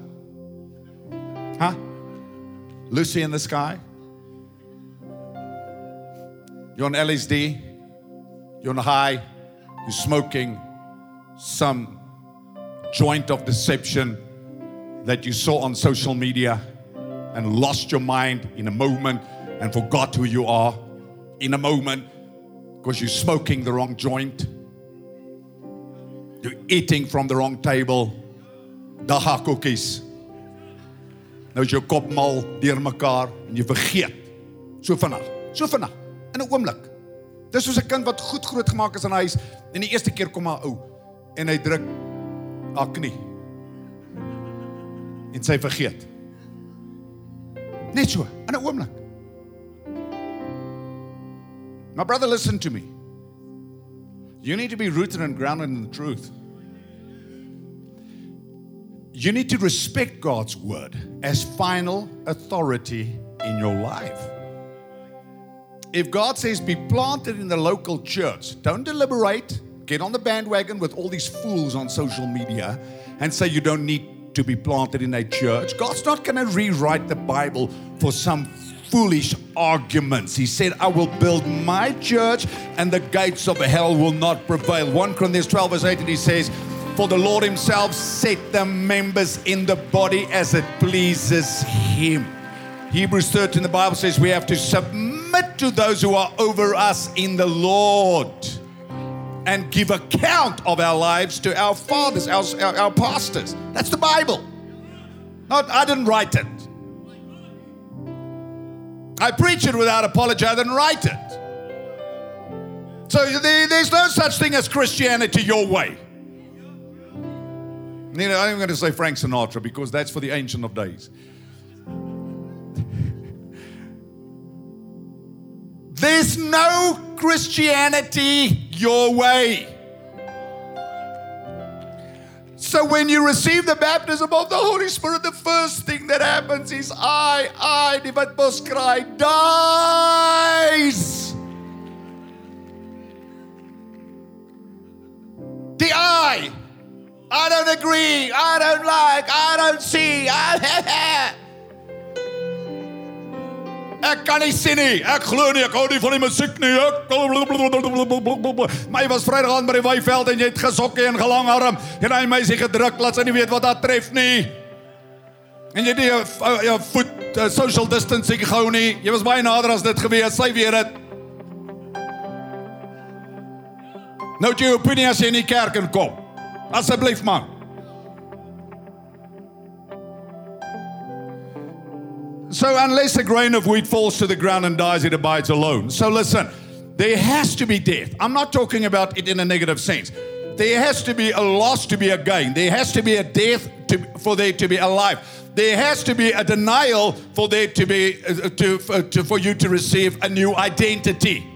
Lucy in the sky? You're on LSD? You're on high? You're smoking some joint of deception that you saw on social media and lost your mind in a moment and forgot who you are in a moment. Because you're smoking the wrong joint. You're eating from the wrong table. Daga cookies. Nou is jou kop mal deur mekaar en jy vergeet. So vinnig. In 'n oomblik. Dis soos 'n kind wat goed groot gemaak is in 'n huis en die eerste keer kom haar ou en hy druk haar knie. En sy vergeet. Net so, in 'n oomblik. My brother, listen to me. You need to be rooted and grounded in the truth. You need to respect God's word as final authority in your life. If God says be planted in the local church, don't deliberate, get on the bandwagon with all these fools on social media and say you don't need to be planted in a church. God's not going to rewrite the Bible for some foolish arguments. He said, I will build my church and the gates of hell will not prevail. 1 Corinthians 12 verse 18, he says, for the Lord himself set the members in the body as it pleases him. Hebrews 13, the Bible says we have to submit to those who are over us in the Lord and give account of our lives to our fathers, our pastors. That's the Bible. Not, I didn't write it. I preach it without apology. I didn't write it. So there's no such thing as Christianity your way. You know, I'm going to say Frank Sinatra because that's for the Ancient of Days. There's no Christianity your way. So when you receive the baptism of the Holy Spirit, the first thing that happens is I, die Boskrai, dies. The I don't agree, I don't like, I don't see, I ek kan nie sien nie, ek glo nie, ek hou nie van die musiek nie, my was vrijdag aan by die Weiveld en jy het gesokkie en gelangarm, en hy meisie gedruk, laat sy nie weet wat haar tref nie, en jy het die voet social distancing gehou nie, jy was baie nader as dit gewees, sy weet het, nou het jy opinie as jy in die kerk in kom, asseblief man, so unless a grain of wheat falls to the ground and dies, it abides alone. So listen, there has to be death. I'm not talking about it in a negative sense. There has to be a loss to be a gain. There has to be a death for there to be a life. There has to be a denial for there to be for you to receive a new identity.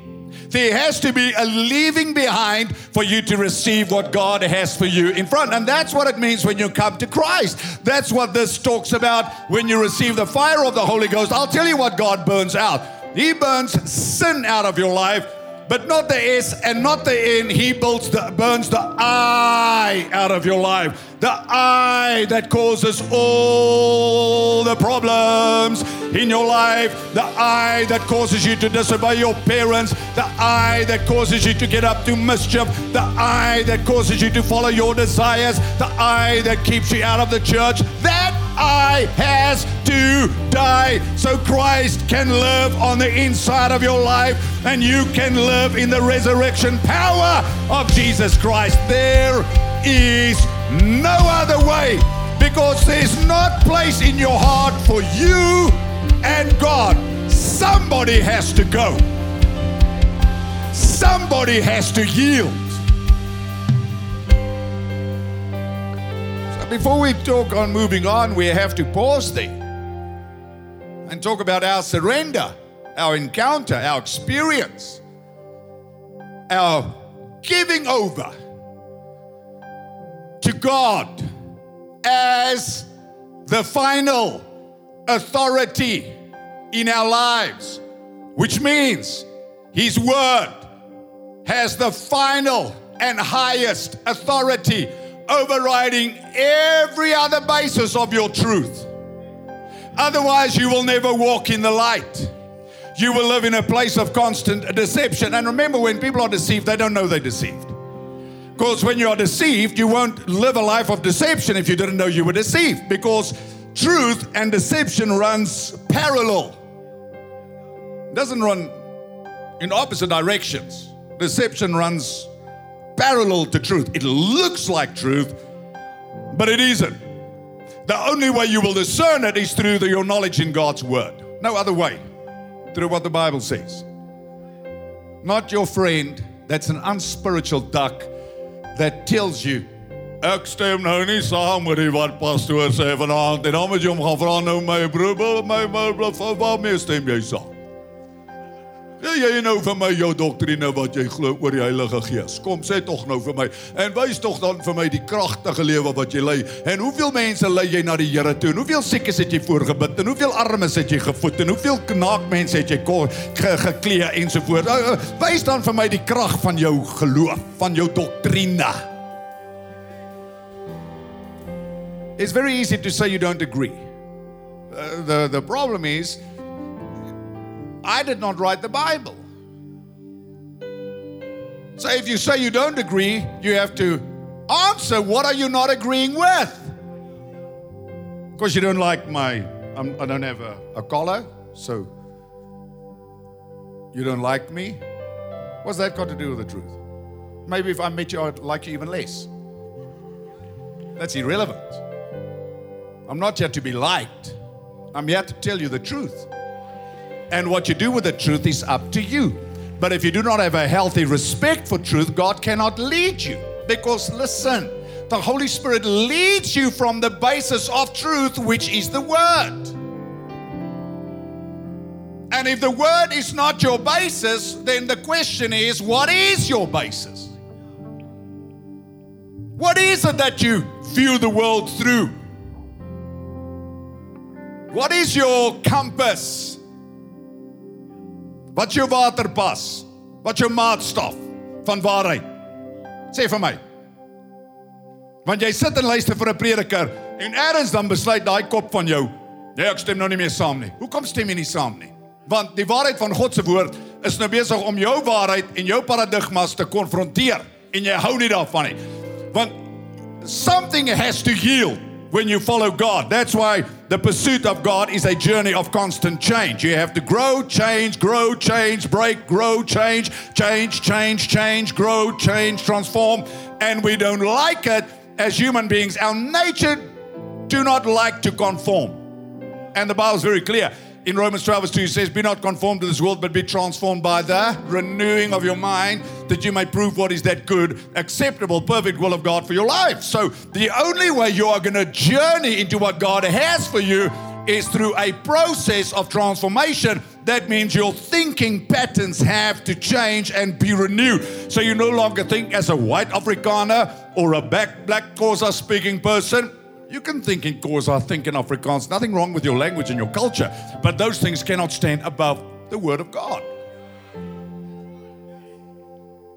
There has to be a leaving behind for you to receive what God has for you in front. And that's what it means when you come to Christ. That's what this talks about when you receive the fire of the Holy Ghost. I'll tell you what God burns out. He burns sin out of your life, but not the S and not the N. He burns the I out of your life. The I that causes all the problems in your life. The I that causes you to disobey your parents. The I that causes you to get up to mischief. The I that causes you to follow your desires. The I that keeps you out of the church. That I has to die so Christ can live on the inside of your life and you can live in the resurrection power of Jesus Christ. There is no other way, because there's not place in your heart for you and God. Somebody has to go. Somebody has to yield. So before we talk on moving on, we have to pause there and talk about our surrender, our encounter, our experience, our giving over to God as the final authority in our lives, which means His Word has the final and highest authority, overriding every other basis of your truth. Otherwise, you will never walk in the light. You will live in a place of constant deception. And remember, when people are deceived, they don't know they're deceived. Because when you are deceived, you won't live a life of deception if you didn't know you were deceived. Because truth and deception runs parallel. It doesn't run in opposite directions. Deception runs parallel to truth. It looks like truth, but it isn't. The only way you will discern it is through your knowledge in God's Word. No other way. Through what the Bible says. Not your friend that's an unspiritual duck that tells you, ek stem nou nie saam met die wat pastoor sê vanaand, en dan moet jy hom gaan vra nou my broer, waarmee stem jy saam? Wil jy nou vir my jou doktrine wat jy glo oor die Heilige Gees? Kom, sê toch nou vir my, en wys toch dan vir my die kragtige lewe wat jy lei, en hoeveel mense lei jy na die Here toe, en hoeveel siekes het jy voorgebid, en hoeveel armes het jy gevoed, en hoeveel knaakmense het jy geklee, enzovoort. Wys dan vir my die krag van jou geloof, van jou doktrine. It's very easy to say you don't agree. The problem is, I did not write the Bible. So if you say you don't agree, you have to answer, what are you not agreeing with? Because you don't like my, I don't have a collar, so you don't like me. What's that got to do with the truth? Maybe if I met you, I'd like you even less. That's irrelevant. I'm not here to be liked. I'm here to tell you the truth. And what you do with the truth is up to you. But if you do not have a healthy respect for truth, God cannot lead you. Because listen, the Holy Spirit leads you from the basis of truth, which is the Word. And if the Word is not your basis, then the question is, what is your basis? What is it that you view the world through? What is your compass? What's your waterpas? What's your maatstaf van waarheid? Sê vir my. Want jy sit en luister vir 'n prediker en ergens dan besluit daai kop van jou, nee, ek stem nou nie meer saam nie. Hoekom stem jy nie saam nie? Want die waarheid van God se woord is nou besig om jou waarheid en jou paradigmas te konfronteer en jy hou nie daarvan nie. Want something has to yield when you follow God. That's why the pursuit of God is a journey of constant change. You have to grow, change, break, grow, change, grow, change, transform. And we don't like it as human beings. Our nature do not like to conform. And the Bible is very clear. In Romans 12:2, it says, be not conformed to this world, but be transformed by the renewing of your mind, that you may prove what is that good, acceptable, perfect will of God for your life. So the only way you are going to journey into what God has for you is through a process of transformation. That means your thinking patterns have to change and be renewed. So you no longer think as a white Afrikaner or a black Xhosa speaking person. You can think in Xhosa, think in Afrikaans. Nothing wrong with your language and your culture. But those things cannot stand above the Word of God.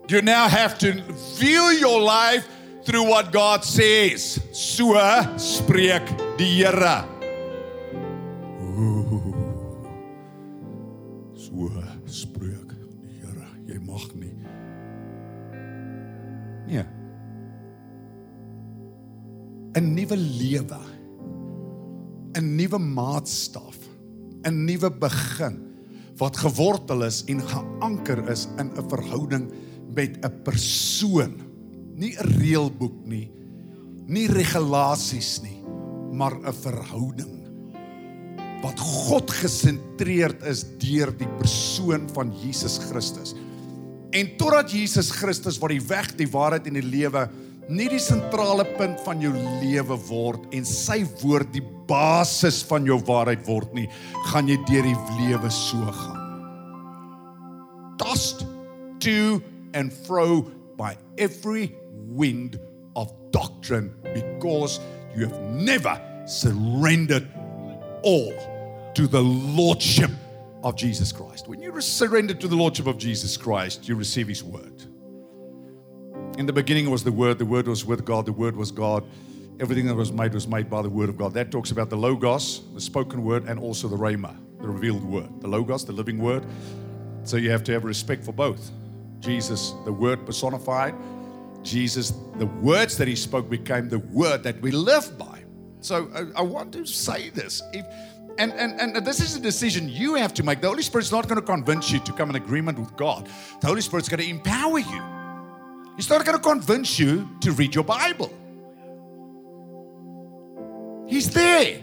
You now have to view your life through what God says. So spreek die Here. So spreek die Here. Jy mag nie. Nee. 'n nuwe lewe, 'n nuwe maatstaf, 'n nuwe begin wat gewortel is en geanker is in 'n verhouding met 'n persoon. Nie 'n reëlboek nie, nie regulasies nie, maar 'n verhouding wat God gesentreerd is deur die persoon van Jesus Christus. En totdat Jesus Christus, wat die weg, die waarheid en die lewe nie die sentrale punt van jou lewe word en sy woord die basis van jou waarheid word nie, gaan jy deur die lewe so gaan. Tossed to and fro by every wind of doctrine because you have never surrendered all to the Lordship of Jesus Christ. When you surrender to the Lordship of Jesus Christ, you receive His word. In the beginning was the Word was with God, the Word was God. Everything that was made by the Word of God. That talks about the Logos, the spoken Word, and also the Rhema, the revealed Word. The Logos, the living Word. So you have to have respect for both. Jesus, the Word personified. Jesus, the words that He spoke became the Word that we live by. So I want to say this. And this is a decision you have to make. The Holy Spirit's not going to convince you to come in agreement with God. The Holy Spirit's going to empower you. He's not going to convince you to read your Bible. He's there.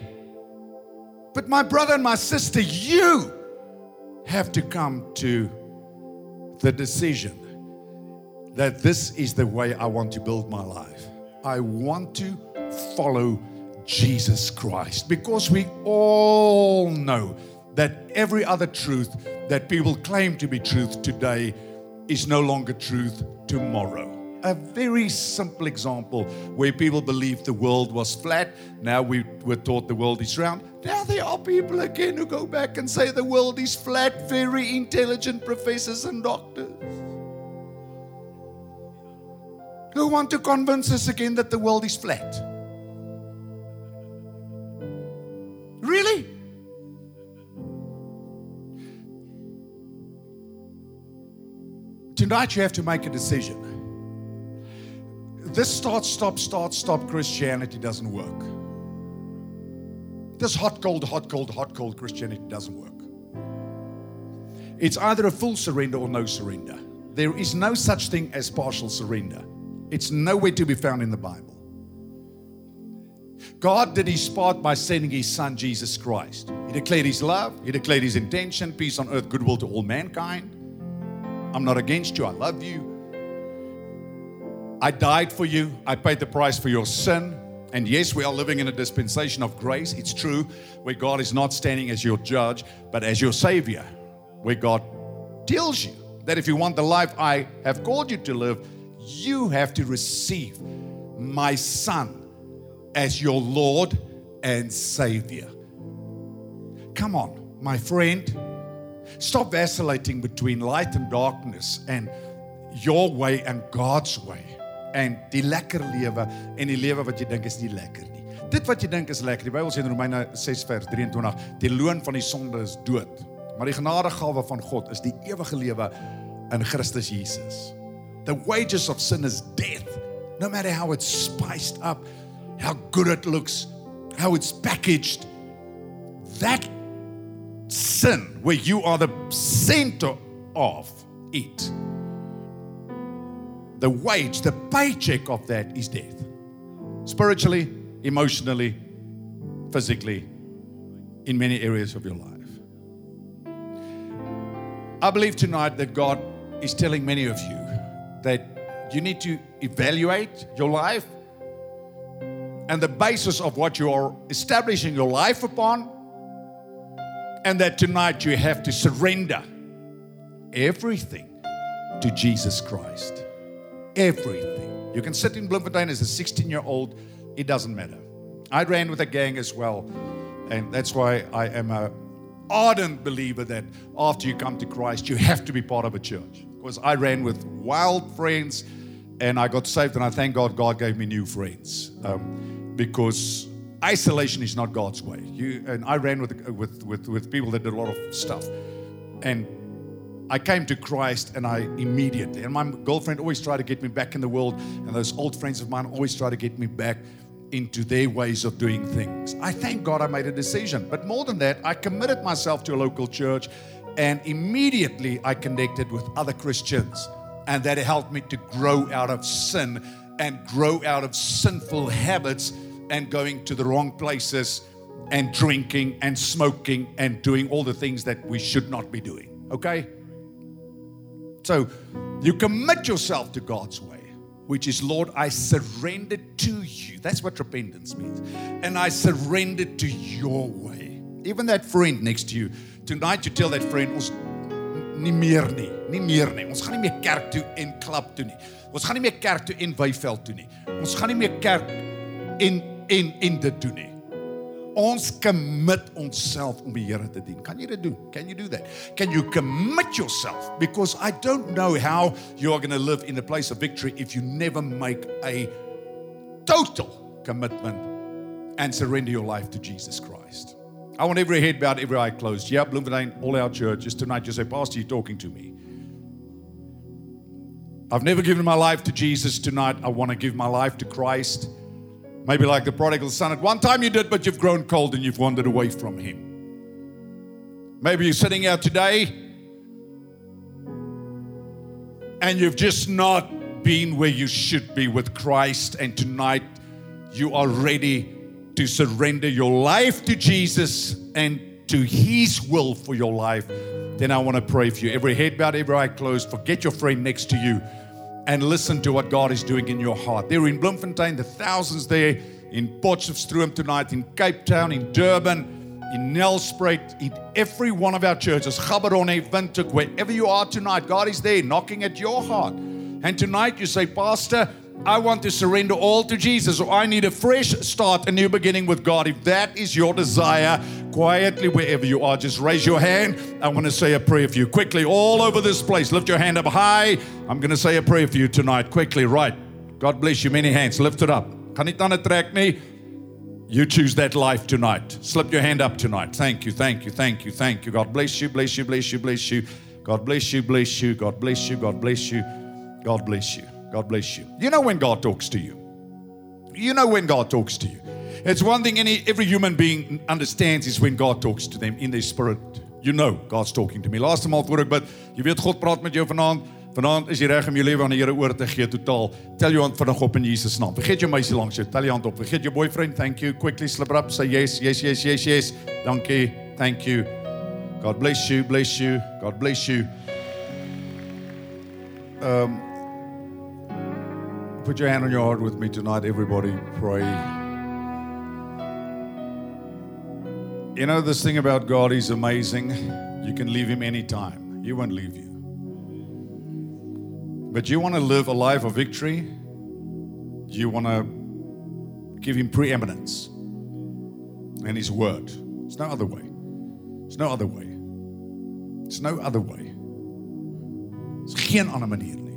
But my brother and my sister, you have to come to the decision that this is the way I want to build my life. I want to follow Jesus Christ. Because we all know that every other truth that people claim to be truth today is no longer truth tomorrow. A very simple example where people believed the world was flat. Now we were taught the world is round. Now there are people again who go back and say the world is flat, very intelligent professors and doctors who want to convince us again that the world is flat. Really? Tonight you have to make a decision. This start, stop Christianity doesn't work. This hot, cold Christianity doesn't work. It's either a full surrender or no surrender. There is no such thing as partial surrender. It's nowhere to be found in the Bible. God did His part by sending His Son, Jesus Christ. He declared His love. He declared His intention, peace on earth, goodwill to all mankind. I'm not against you. I love you. I died for you. I paid the price for your sin. And yes, we are living in a dispensation of grace. It's true, where God is not standing as your judge, but as your Savior, where God tells you that if you want the life I have called you to live, you have to receive my Son as your Lord and Savior. Come on, my friend. Stop vacillating between light and darkness and your way and God's way. En die lekker lewe en die lewe wat jy dink is nie lekker nie. Dit wat jy dink is lekker. Die Bybel sê in Romeine 6 vers 23, die loon van die sonde is dood, maar die genadegawe van God is die ewige lewe in Christus Jesus. The wages of sin is death. No matter how it's spiced up, how good it looks, how it's packaged, that sin where you are the center of it, the wage, the paycheck of that is death. Spiritually, emotionally, physically, in many areas of your life. I believe tonight that God is telling many of you that you need to evaluate your life, and the basis of what you are establishing your life upon, and that tonight you have to surrender everything to Jesus Christ. Everything. You can sit in Bloemfontein as a 16-year-old. It doesn't matter. I ran with a gang as well. And that's why I am an ardent believer that after you come to Christ, you have to be part of a church. Because I ran with wild friends and I got saved. And I thank God, God gave me new friends. Because isolation is not God's way. I ran with people that did a lot of stuff. And I came to Christ and I immediately, and my girlfriend always tried to get me back in the world, and those old friends of mine always tried to get me back into their ways of doing things. I thank God I made a decision. But more than that, I committed myself to a local church, and immediately I connected with other Christians. And that helped me to grow out of sin and grow out of sinful habits and going to the wrong places and drinking and smoking and doing all the things that we should not be doing. Okay? So you commit yourself to God's way, which is, Lord, I surrender to you. That's what repentance means. And I surrender to your way. Even that friend next to you, tonight you tell that friend, ons nie meer nie. Ons gaan nie meer kerk toe en klap toe nie. Ons gaan nie meer kerk toe en Weiveld toe nie. Ons gaan nie meer kerk en dit doen nie. Ons commit onsself om die Here te dien. Kan jy dit doen? Can you do that? Can you commit yourself? Because I don't know how you are going to live in a place of victory if you never make a total commitment and surrender your life to Jesus Christ. I want every head bowed, every eye closed. Yeah, Bloemfontein, all our churches tonight. You say, Pastor, you're talking to me. I've never given my life to Jesus tonight. I want to give my life to Christ. Maybe like the prodigal son, at one time you did, but you've grown cold and you've wandered away from him. Maybe you're sitting out today and you've just not been where you should be with Christ, and tonight you are ready to surrender your life to Jesus and to His will for your life. Then I want to pray for you. Every head bowed, every eye closed. Forget your friend next to you. And listen to what God is doing in your heart. They're in Bloemfontein, the thousands there, in Port Shepstone tonight, in Cape Town, in Durban, in Nelspruit, in every one of our churches, Chabberone, Vintuk, wherever you are tonight, God is there knocking at your heart. And tonight you say, Pastor, I want to surrender all to Jesus, or I need a fresh start, a new beginning with God. If that is your desire, quietly wherever you are, just raise your hand. I want to say a prayer for you. Quickly, all over this place, lift your hand up high. I'm going to say a prayer for you tonight. Quickly, right. God bless you. Many hands. Lift it up. Kan dit dan trek nie? You choose that life tonight. Slip your hand up tonight. Thank you, thank you, thank you, thank you. God bless you, bless you, bless you, bless you. God bless you, bless you, God bless you, God bless you, God bless you, God bless you. You know when God talks to you. You know when God talks to you. It's one thing every human being understands is when God talks to them in their spirit. You know, God's talking to me. Laaste maal voor ek bid, jy weet God praat met jou vanaand. Vanaand is jy reg om jou lewe aan die Here oor te gee totaal. Tel jou hand vanaand op in Jesus naam. Vergeet jou meisie langs jou. Tel jou hand op. Vergeet jou boyfriend. Thank you. Quickly slip up. Say yes, yes, yes, yes, yes. Dankie. Thank you. God bless you. Bless you. God bless you. Put your hand on your heart with me tonight, everybody. Pray. You know, this thing about God is amazing. You can leave Him anytime. He won't leave you. But you want to live a life of victory. You want to give Him preeminence and His word. There's no other way. There's no other way. There's no other way. There's geen ander manier nie.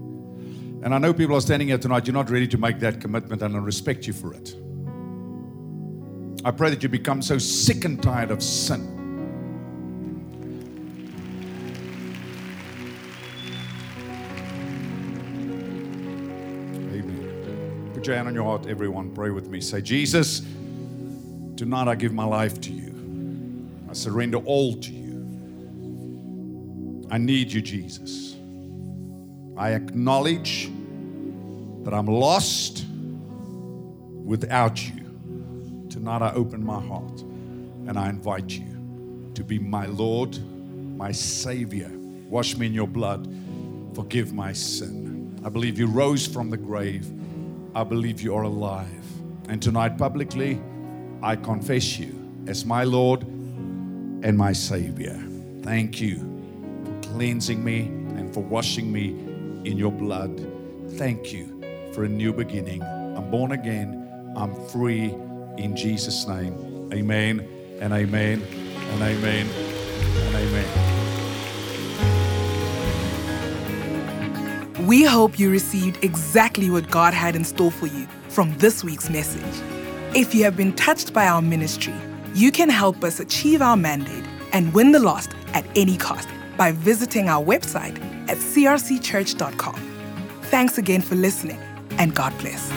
And I know people are standing here tonight. You're not ready to make that commitment, and I respect you for it. I pray that you become so sick and tired of sin. Amen. Put your hand on your heart, everyone. Pray with me. Say, Jesus, tonight I give my life to you. I surrender all to you. I need you, Jesus. I acknowledge that I'm lost without you. Tonight I open my heart and I invite you to be my Lord, my Savior. Wash me in your blood. Forgive my sin. I believe you rose from the grave. I believe you are alive. And tonight publicly, I confess you as my Lord and my Savior. Thank you for cleansing me and for washing me in your blood. Thank you for a new beginning. I'm born again. I'm free. In Jesus' name, amen, and amen, and amen, and amen. We hope you received exactly what God had in store for you from this week's message. If you have been touched by our ministry, you can help us achieve our mandate and win the lost at any cost by visiting our website at crcchurch.com. Thanks again for listening, and God bless.